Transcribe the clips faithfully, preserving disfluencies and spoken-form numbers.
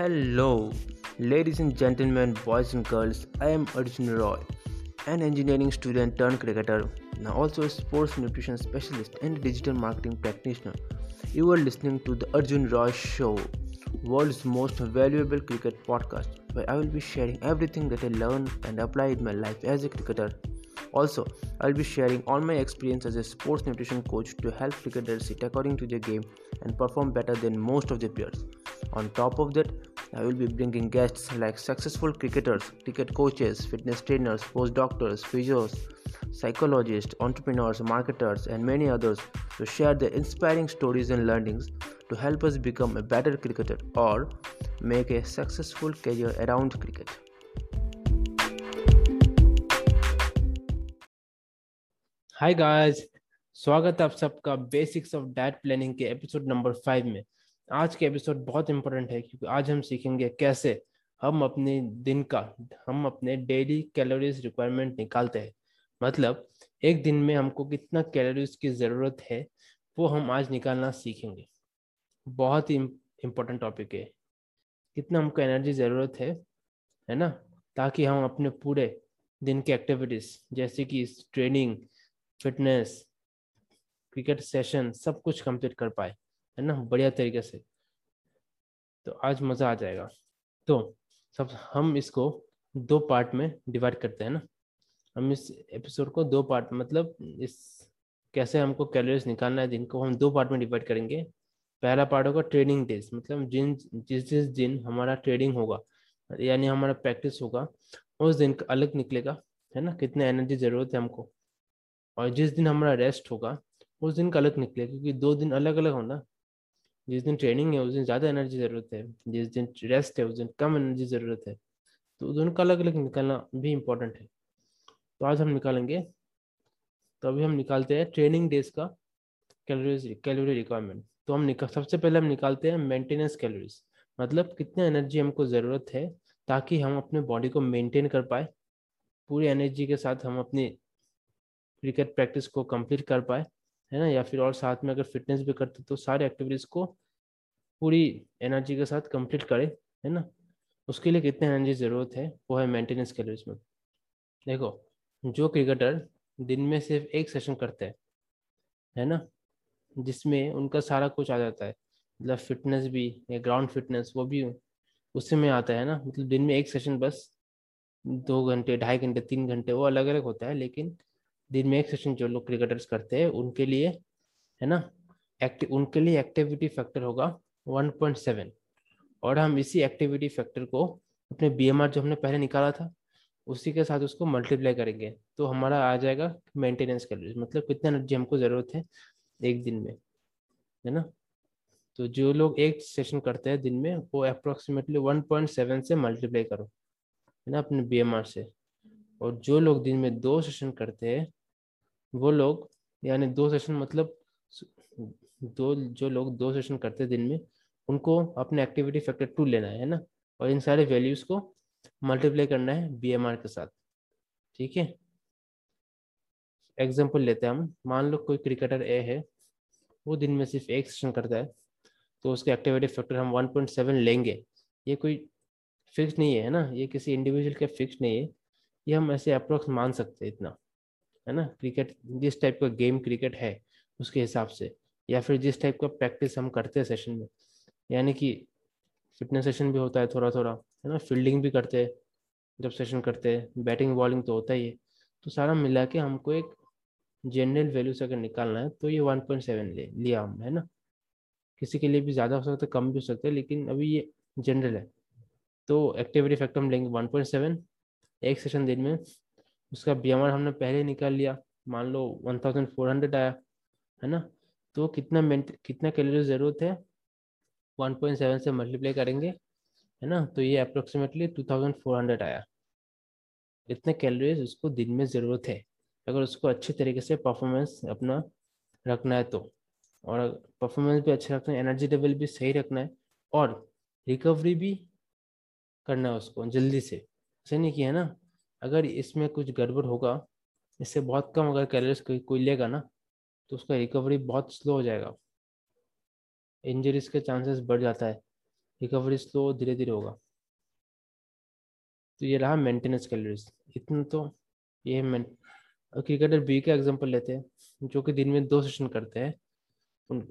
Hello, ladies and gentlemen, boys and girls. I am Arjun Roy, an engineering student turned cricketer, now also a sports nutrition specialist and digital marketing practitioner. You are listening to The Arjun Roy Show, world's most valuable cricket podcast, where I will be sharing everything that I learned and apply in my life as a cricketer. Also, I'll be sharing all my experience as a sports nutrition coach to help cricketers hit according to their game and perform better than most of their peers. On top of that, I will be bringing guests like successful cricketers, cricket coaches, fitness trainers, postdoctors, physios, psychologists, entrepreneurs, marketers, and many others to share their inspiring stories and learnings to help us become a better cricketer or make a successful career around cricket. Hi guys, स्वागत है आप सबका basics of diet planning के episode number five में। आज के episode बहुत important है क्योंकि आज हम सीखेंगे कैसे हम अपने दिन का हम अपने डेली कैलोरीज रिक्वायरमेंट निकालते हैं, मतलब एक दिन में हमको कितना कैलोरीज की ज़रूरत है वो हम आज निकालना सीखेंगे। बहुत ही इम्पोर्टेंट टॉपिक है, कितना हमको एनर्जी ज़रूरत है है ना, ताकि हम अपने पूरे दिन की एक्टिविटीज़ जैसे कि ट्रेनिंग, फिटनेस, क्रिकेट सेशन सब कुछ कंप्लीट कर पाए, है ना, बढ़िया तरीके से। तो आज मज़ा आ जाएगा। तो सब हम इसको दो पार्ट में डिवाइड करते हैं ना, हम इस एपिसोड को दो पार्ट, मतलब इस कैसे हमको कैलोरीज निकालना है दिन को, हम दो पार्ट में डिवाइड करेंगे। पहला पार्ट होगा ट्रेनिंग डेज, मतलब जिन जिस जिस दिन हमारा ट्रेनिंग होगा यानी हमारा प्रैक्टिस होगा उस दिन का अलग निकलेगा, है ना, कितना एनर्जी ज़रूरत है हमको। और जिस दिन हमारा रेस्ट होगा उस दिन का अलग निकले, क्योंकि दो दिन अलग अलग हो ना। जिस दिन ट्रेनिंग है उस दिन ज़्यादा एनर्जी ज़रूरत है, जिस दिन रेस्ट है उस दिन कम एनर्जी ज़रूरत है, तो दोनों का अलग अलग निकालना भी इम्पोर्टेंट है। तो आज हम निकालेंगे, तो अभी हम निकालते हैं ट्रेनिंग डेज का कैलोरी कैलोरी रिक्वायरमेंट। तो हम निकाल सबसे पहले हम निकालते हैं मेंटेनेंस कैलोरीज, मतलब कितना एनर्जी हमको ज़रूरत है ताकि हम अपने बॉडी को मेनटेन कर पाए, पूरी एनर्जी के साथ हम अपनी क्रिकेट प्रैक्टिस को कंप्लीट कर पाए, है ना, या फिर और साथ में अगर फिटनेस भी करते तो सारे एक्टिविटीज़ को पूरी एनर्जी के साथ कंप्लीट करें, है ना। उसके लिए कितने एनर्जी ज़रूरत है वो है मेंटेनेंस कैलोरीज में। देखो, जो क्रिकेटर दिन में सिर्फ एक सेशन करते हैं, है ना, जिसमें उनका सारा कुछ आ जाता है, मतलब फिटनेस भी या ग्राउंड फिटनेस वो भी उसी में आता है ना, मतलब दिन में एक सेशन बस दो घंटे ढाई घंटे तीन घंटे वो अलग अलग होता है, लेकिन दिन में एक सेशन जो लोग क्रिकेटर्स करते हैं उनके लिए, है ना, एक्टिव उनके लिए एक्टिविटी फैक्टर होगा वन पॉइंट सेवन। और हम इसी एक्टिविटी फैक्टर को अपने बीएमआर जो हमने पहले निकाला था उसी के साथ उसको मल्टीप्लाई करेंगे तो हमारा आ जाएगा मेंटेनेंस कैलोरीज, मतलब कितना एनर्जी हमको ज़रूरत है एक दिन में, है ना। तो जो लोग एक सेशन करते हैं दिन में वो अप्रोक्सीमेटली वन पॉइंट सेवन से मल्टीप्लाई करो, है ना, अपने बीएमआर से। और जो लोग दिन में दो सेशन करते हैं वो लोग यानी दो सेशन मतलब दो जो लोग दो सेशन करते दिन में उनको अपने एक्टिविटी फैक्टर टू लेना है, है ना, और इन सारे वैल्यूज़ को मल्टीप्लाई करना है बीएमआर के साथ, ठीक है। एग्जांपल लेते हैं हम, मान लो कोई क्रिकेटर ए है वो दिन में सिर्फ एक सेशन करता है तो उसके एक्टिविटी फैक्टर हम वन पॉइंट सेवन लेंगे। ये कोई फिक्स नहीं है, है ना, ये किसी इंडिविजुअल का फिक्स नहीं है, ये हम ऐसे अप्रोक्स मान सकते हैं इतना, है ना, क्रिकेट जिस टाइप का गेम क्रिकेट है उसके हिसाब से, या फिर जिस टाइप का प्रैक्टिस हम करते हैं सेशन में, यानी कि फिटनेस सेशन भी होता है थोड़ा थोड़ा, है ना, फील्डिंग भी करते हैं जब सेशन करते हैं, बैटिंग बॉलिंग तो होता ही है। तो सारा मिला के हमको एक जनरल वैल्यू से अगर निकालना है तो ये वन पॉइंट सेवन ले लिया हम, है ना। किसी के लिए भी ज़्यादा हो सकता है, कम भी हो सकता है, लेकिन अभी ये जनरल है। तो एक्टिविटी फैक्टर हम लेंगे वन पॉइंट सेवन, एक सेशन दिन में, उसका बीएमआर हमने पहले निकाल लिया, मान लो वन थाउजेंड फोर हंड्रेड आया, है ना। तो कितना मेंट कितना कैलोरी ज़रूरत है वन पॉइंट सेवन से मल्टीप्लाई करेंगे, है ना, तो ये approximately two thousand four hundred आया। इतने कैलोरीज उसको दिन में ज़रूरत है अगर उसको अच्छे तरीके से परफॉर्मेंस अपना रखना है तो, और परफॉर्मेंस भी अच्छा रखना है, एनर्जी लेवल भी सही रखना है और रिकवरी भी करना है उसको जल्दी से, ऐसे नहीं किया ना। अगर इसमें कुछ गड़बड़ होगा, इससे बहुत कम अगर कैलोरीज कोई कोई लेगा ना तो उसका रिकवरी बहुत स्लो हो जाएगा, इंजरीज के चांसेस बढ़ जाता है, रिकवरी स्लो धीरे धीरे होगा। तो ये रहा मेंटेनेंस कैलोरीज, इतना तो ये में... क्रिकेटर बी का एग्जांपल लेते हैं जो कि दिन में दो सेशन करते हैं, उन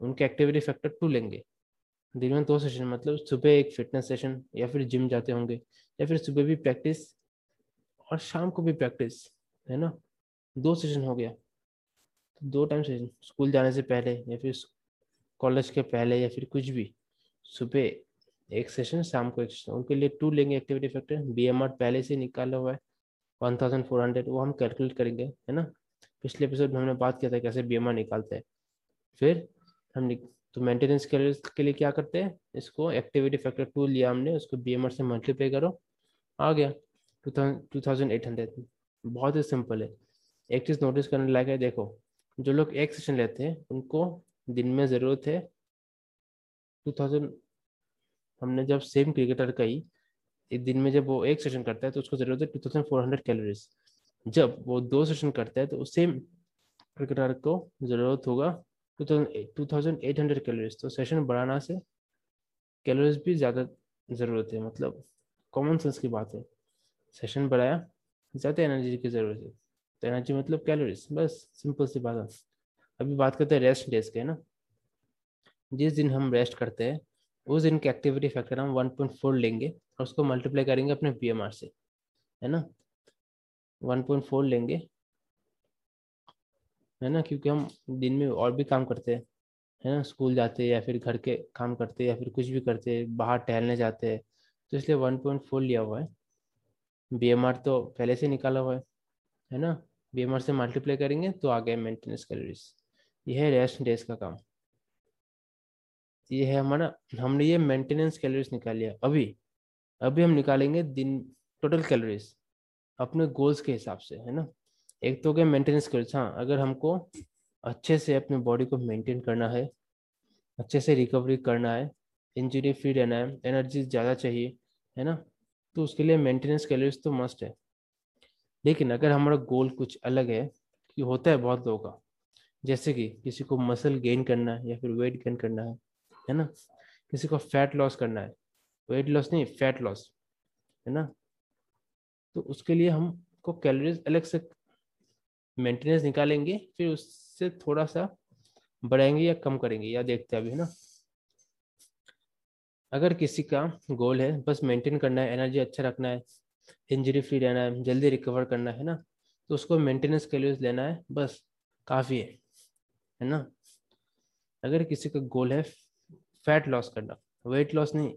उनके एक्टिविटी फैक्टर टू लेंगे। दिन में दो सेशन मतलब सुबह एक फिटनेस सेशन या फिर जिम जाते होंगे, या फिर सुबह भी प्रैक्टिस और शाम को भी प्रैक्टिस, है ना, दो सेशन हो गया। तो दो टाइम सेशन, स्कूल जाने से पहले या फिर कॉलेज के पहले या फिर कुछ भी, सुबह एक सेशन शाम को एक सेशन, उनके लिए टू लेंगे एक्टिविटी फैक्टर। बीएमआर पहले से निकाला हुआ है वन थाउजेंड फोर हंड्रेड, वो हम कैलकुलेट करेंगे, है ना। पिछले एपिसोड में हमने बात किया था कैसे बीएमआर निकालते हैं। फिर हम निक... तो मेंटेनेंस कैलोरीज के लिए क्या करते हैं, इसको एक्टिविटी फैक्टर टू लिया हमने, उसको बीएमआर से मल्टीप्लाई करो, आ गया टू थाउजेंड एट हंड्रेड। बहुत ही सिंपल है, एक चीज़ नोटिस करने लायक है, देखो जो लोग एक सेशन लेते हैं उनको दिन में ज़रूरत है टू थाउजेंड। हमने जब सेम क्रिकेटर का ही एक दिन में जब वो एक सेशन करता है तो उसको ज़रूरत है two thousand four hundred calories. जब वो दो सेशन करता है तो उस सेम क्रिकेटर को ज़रूरत होगा two thousand eight hundred calories. तो सेशन बढ़ाना से कैलोरीज भी ज़्यादा ज़रूरत है, मतलब कॉमन सेंस की बात है। सेशन बढ़ाया, ज़्यादा एनर्जी की ज़रूरत है, तो एनर्जी मतलब कैलोरीज, बस सिंपल सी बात है। अभी बात करते हैं रेस्ट डेज के, है ना। जिस दिन हम रेस्ट करते हैं उस दिन के एक्टिविटी फैक्टर हम वन पॉइंट फोर लेंगे और उसको मल्टीप्लाई करेंगे अपने बीएमआर से, है ना। वन पॉइंट फोर लेंगे, है ना, क्योंकि हम दिन में और भी काम करते हैं, है ना, स्कूल जाते हैं या फिर घर के काम करते हैं या फिर कुछ भी करते हैं, बाहर टहलने जाते हैं, तो इसलिए वन पॉइंट फोर लिया हुआ है। बीएमआर तो पहले से निकाला हुआ है, है ना, बीएमआर से मल्टीप्लाई करेंगे तो आ गया मेंटेनेंस कैलोरीज। यह है रेस्ट डेज का काम, ये है हमारा, हमने ये मेंटेनेंस कैलोरीज निकाल लिया। अभी अभी हम निकालेंगे दिन टोटल कैलोरीज अपने गोल्स के हिसाब से, है ना। एक तो क्या मेंटेनेंस कैलोरीज, हाँ, अगर हमको अच्छे से अपने बॉडी को मेंटेन करना है, अच्छे से रिकवरी करना है, इंजरी फ्री रहना है, एनर्जी ज़्यादा चाहिए, है ना, तो उसके लिए मेंटेनेंस कैलोरीज तो मस्ट है। लेकिन अगर हमारा गोल कुछ अलग है, कि होता है बहुत लोगों का, जैसे कि किसी को मसल गेन करना है या फिर वेट गेन करना है, है ना, किसी को फैट लॉस करना है, वेट लॉस नहीं फैट लॉस, है ना, तो उसके लिए हमको कैलोरीज अलग से मेंटेनेंस निकालेंगे, फिर उससे थोड़ा सा बढ़ाएंगे या कम करेंगे, या देखते हैं अभी, है ना। अगर किसी का गोल है बस मेंटेन करना है, एनर्जी अच्छा रखना है, इंजरी फ्री रहना है, जल्दी रिकवर करना है ना, तो उसको मेंटेनेंस कैलोरीज लेना है, बस काफ़ी है, है ना। अगर किसी का गोल है फैट लॉस करना, वेट लॉस नहीं,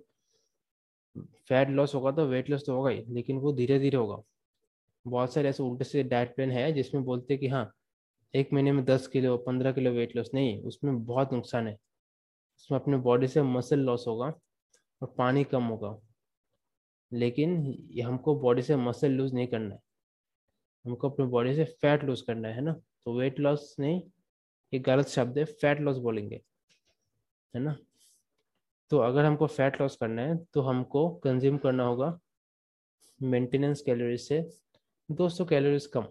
फैट लॉस होगा तो वेट लॉस तो होगा ही, लेकिन वो धीरे धीरे होगा। बहुत सारे ऐसे उल्टे से डाइट प्लान है जिसमें बोलते हैं कि हाँ एक महीने में दस किलो पंद्रह किलो वेट लॉस, नहीं, उसमें बहुत नुकसान है, उसमें अपने बॉडी से मसल लॉस होगा और पानी कम होगा। लेकिन ये हमको बॉडी से मसल लूज नहीं करना है, हमको अपने बॉडी से फैट लूज करना है, है ना। तो वेट लॉस नहीं, ये गलत शब्द है, फैट लॉस बोलेंगे, है ना। तो अगर हमको फैट लॉस करना है तो हमको कंज्यूम करना होगा मेंटेनेंस कैलोरीज से दो सौ कैलोरीज कम।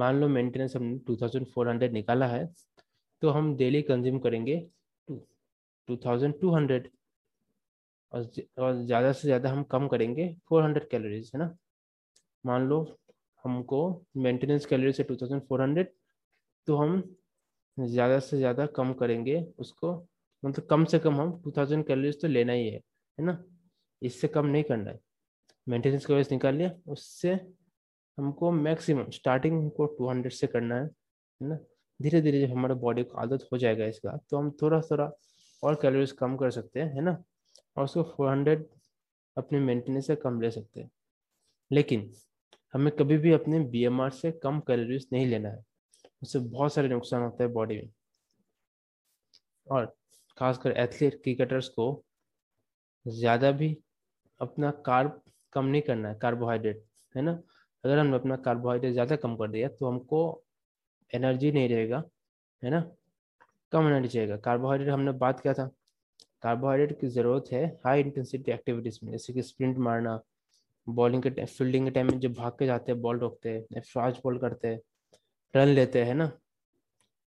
मान लो मेंटेनेंस हमने टू थाउजेंड फोर हंड्रेड निकाला है तो हम डेली कंज्यूम करेंगे टू थाउजेंड टू हंड्रेड, और ज़्यादा से ज़्यादा हम कम करेंगे फोर हंड्रेड कैलोरीज, है ना। मान लो हमको मेंटेनेंस कैलोरीज है टू थाउजेंड फोर हंड्रेड, तो हम ज़्यादा से ज़्यादा कम करेंगे उसको, मतलब कम से कम हम टू थाउजेंड कैलोरीज तो लेना ही है, है ना, इससे कम नहीं करना है। मेंटेनेंस कैलोरीज निकाल लिया, उससे हमको मैक्सिमम स्टार्टिंग हमको टू हंड्रेड से करना है, है ना। धीरे धीरे जब हमारे बॉडी को आदत हो जाएगा इसका, तो हम थोड़ा थोड़ा और कैलोरीज कम कर सकते हैं, है ना, और उसको फोर हंड्रेड अपने मेंटेनेंस से कम ले सकते हैं। लेकिन हमें कभी भी अपने बीएमआर से कम कैलोरीज नहीं लेना है, उससे बहुत सारे नुकसान होता है बॉडी में। और खासकर एथलीट क्रिकेटर्स को ज़्यादा भी अपना कार्ब कम नहीं करना है, कार्बोहाइड्रेट, है ना। अगर हमने अपना कार्बोहाइड्रेट ज़्यादा कम कर दिया तो हमको एनर्जी नहीं रहेगा, है ना, कम एनर्जी चाहिएगा। कार्बोहाइड्रेट हमने बात किया था, कार्बोहाइड्रेट की ज़रूरत है हाई इंटेंसिटी एक्टिविटीज़ में, जैसे कि स्प्रिंट मारना, बॉलिंग के फील्डिंग के टाइम में जब भाग के जाते हैं, बॉल रोकते हैं, फास्ट बॉल करते हैं, रन लेते हैं ना,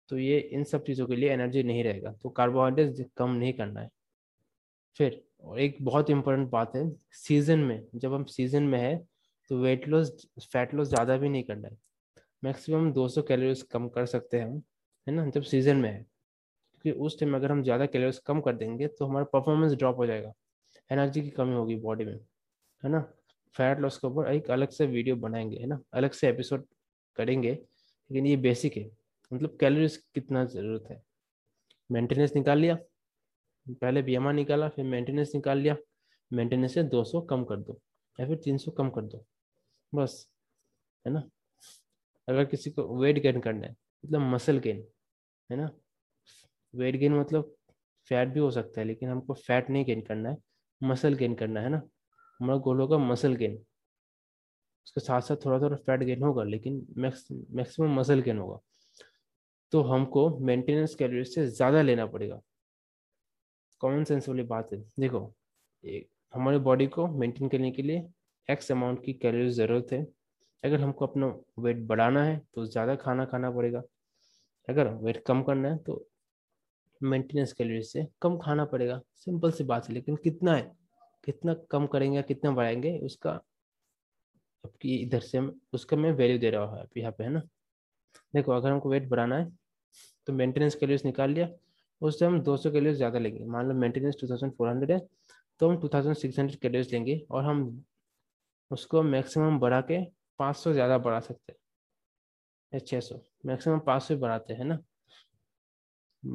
तो ये इन सब चीज़ों के लिए एनर्जी नहीं रहेगा, तो कार्बोहाइड्रेट कम नहीं करना है। फिर और एक बहुत इंपॉर्टेंट बात है, सीजन में, जब हम सीजन में है तो वेट लॉस फैट लॉस ज़्यादा भी नहीं करना है, मैक्सिमम दो सौ कैलोरीज कम कर सकते हैं हम, है ना, जब सीजन में है, क्योंकि उस टाइम अगर हम ज़्यादा कैलोरीज कम कर देंगे तो हमारा परफॉर्मेंस ड्रॉप हो जाएगा, एनर्जी की कमी होगी बॉडी में, है ना। फैट लॉस के ऊपर एक अलग से वीडियो बनाएंगे, है ना, अलग से एपिसोड करेंगे, लेकिन ये बेसिक है, मतलब कैलोरीज कितना ज़रूरत है। मेंटेनेंस निकाल लिया, पहले बीएमआई निकाला, फिर मेंटेनेंस निकाल लिया, मेंटेनेंस से दो सौ कम कर दो या फिर तीन सौ कम कर दो, बस, है ना। अगर किसी को वेट गेन करना है, मतलब मसल गेन, है ना, वेट गेन मतलब फैट भी हो सकता है, लेकिन हमको फैट नहीं गेन करना है, मसल गेन करना है ना, हमारा गोल होगा मसल गेन, उसके साथ साथ थोड़ा थोड़ा फैट गेन होगा, लेकिन मैक्स मैक्सिमम मसल गेन होगा, तो हमको मेंटेनेंस कैलोरी से ज़्यादा लेना पड़ेगा। कॉमन सेंस वाली बात है। देखो, एक हमारे बॉडी को मेंटेन करने के लिए एक्स अमाउंट की कैलोरी ज़रूरत है, अगर हमको अपना वेट बढ़ाना है तो ज़्यादा खाना खाना पड़ेगा, अगर वेट कम करना है तो मेंटेनेंस कैलोरी से कम खाना पड़ेगा, सिंपल सी बात है। लेकिन कितना है, कितना कम करेंगे, कितना बढ़ाएंगे, उसका आपकी इधर से उसका मैं वैल्यू दे रहा हूँ आप यहाँ पे, है ना। देखो, अगर हमको वेट बढ़ाना है तो मेंटेनेंस कैलोरीज निकाल लिया, उस टाइम हम दो सौ कैलोरीज ज़्यादा लेंगे, मान लो मेंटेनेंस चौबीस सौ है तो हम छब्बीस सौ कैलोरीज लेंगे, और हम उसको मैक्सिमम बढ़ा के पाँच सौ ज़्यादा बढ़ा सकते हैं, छः सौ मैक्सिमम पाँच सौ बढ़ाते हैं ना।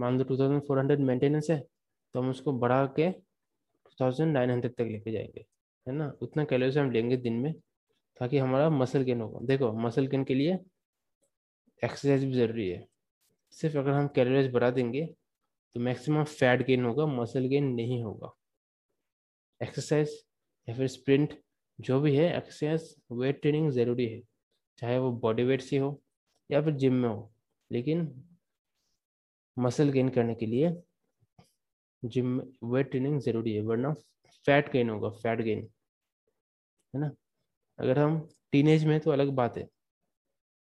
मान लो चौबीस सौ मेंटेनेंस है तो हम उसको बढ़ा के उन्नीस सौ तक लेके जाएंगे, है ना, उतना कैलोरीज हम लेंगे दिन में, ताकि हमारा मसल गेन होगा। देखो, मसल गेन के लिए एक्सरसाइज भी ज़रूरी है, सिर्फ अगर हम कैलोरीज बढ़ा देंगे तो मैक्सिमम फैट गेन होगा, मसल गेन नहीं होगा। एक्सरसाइज या फिर स्प्रिंट जो भी है, एक्सरसाइज वेट ट्रेनिंग ज़रूरी है, चाहे वो बॉडी वेट से हो या फिर जिम में हो, लेकिन मसल गेन करने के लिए जिम में वेट ट्रेनिंग ज़रूरी है, वरना फैट गेन होगा, फैट गेन, है ना। अगर हम टीनेज में तो अलग बात है,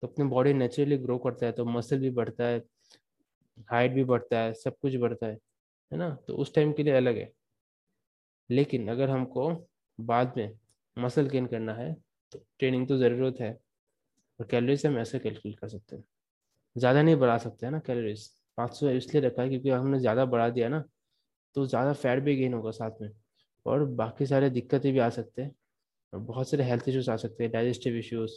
तो अपनी बॉडी नेचुरली ग्रो करता है, तो मसल भी बढ़ता है, हाइट भी बढ़ता है, सब कुछ बढ़ता है, है ना, तो उस टाइम के लिए अलग है। लेकिन अगर हमको बाद में मसल गेन करना है तो ट्रेनिंग तो ज़रूरत है, और कैलोरीज हम ऐसे कैलकुलेट कर सकते हैं, ज़्यादा नहीं बढ़ा सकते, है ना। कैलोरीज पाँच सौ इसलिए रखा है क्योंकि हमने ज़्यादा बढ़ा दिया ना तो ज़्यादा फैट भी गेन होगा साथ में, और बाकी सारे दिक्कतें भी आ सकते हैं, और बहुत सारे हेल्थ इश्यूज आ सकते हैं, डाइजेस्टिव इश्यूज,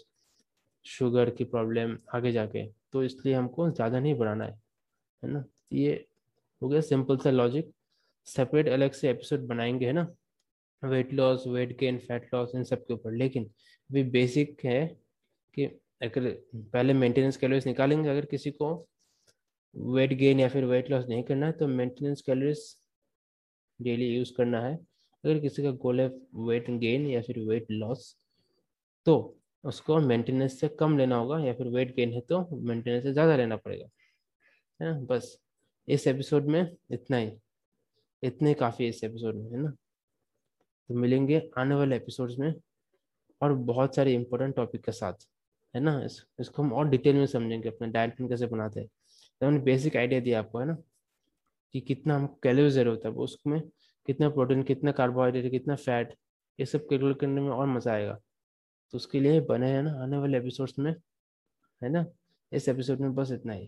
शुगर की प्रॉब्लम आगे जाके, तो इसलिए हमको ज़्यादा नहीं बढ़ाना है, है ना। ये हो गया सिंपल सा लॉजिक। सेपरेट अलग से एपिसोड बनाएंगे, है ना, weight loss, weight gain, fat loss, इन सब के ऊपर। लेकिन अभी बेसिक है कि अगर पहले मेंटेनेंस कैलोरीज निकालेंगे, अगर किसी को वेट गेन या फिर वेट लॉस नहीं करना है तो मेंटेनेंस कैलोरीज डेली यूज़ करना है। अगर किसी का गोल है वेट गेन या फिर वेट लॉस तो उसको मेंटेनेंस से कम लेना होगा, या फिर वेट गेन है तो मेंटेनेंस से ज़्यादा लेना पड़ेगा, है ना। बस इस एपिसोड में इतना ही, इतने काफ़ी इस एपिसोड में, है ना। तो मिलेंगे आने वाले एपिसोड्स में और बहुत सारे इंपॉर्टेंट टॉपिक के साथ, है ना। इस, इसको हम और डिटेल में समझेंगे, अपना डाइट प्लान कैसे बनाते हैं। तो हमने बेसिक आइडिया दिया आपको, है ना, कि कितना हमको कैलोरी ज़रूरत है, उसमें कितना प्रोटीन, कितना कार्बोहाइड्रेट, कितना फैट, ये सब कैलकुलेट करने में और मज़ा आएगा। तो उसके लिए बने हैं ना आने वाले एपिसोड्स में, है ना। इस एपिसोड में बस इतना ही,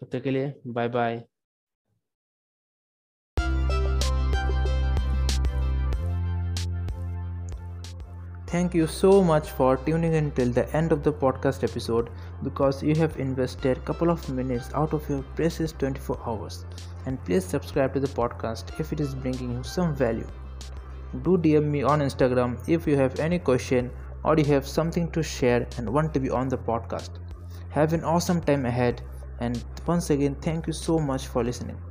तब तक के लिए bye bye. Thank you so much for tuning in till the end of the podcast episode, because you have invested a couple of minutes out of your precious twenty-four hours, and please subscribe to the podcast if it is bringing you some value. Do D M me on Instagram if you have any question or you have something to share and want to be on the podcast. Have an awesome time ahead, and once again thank you so much for listening.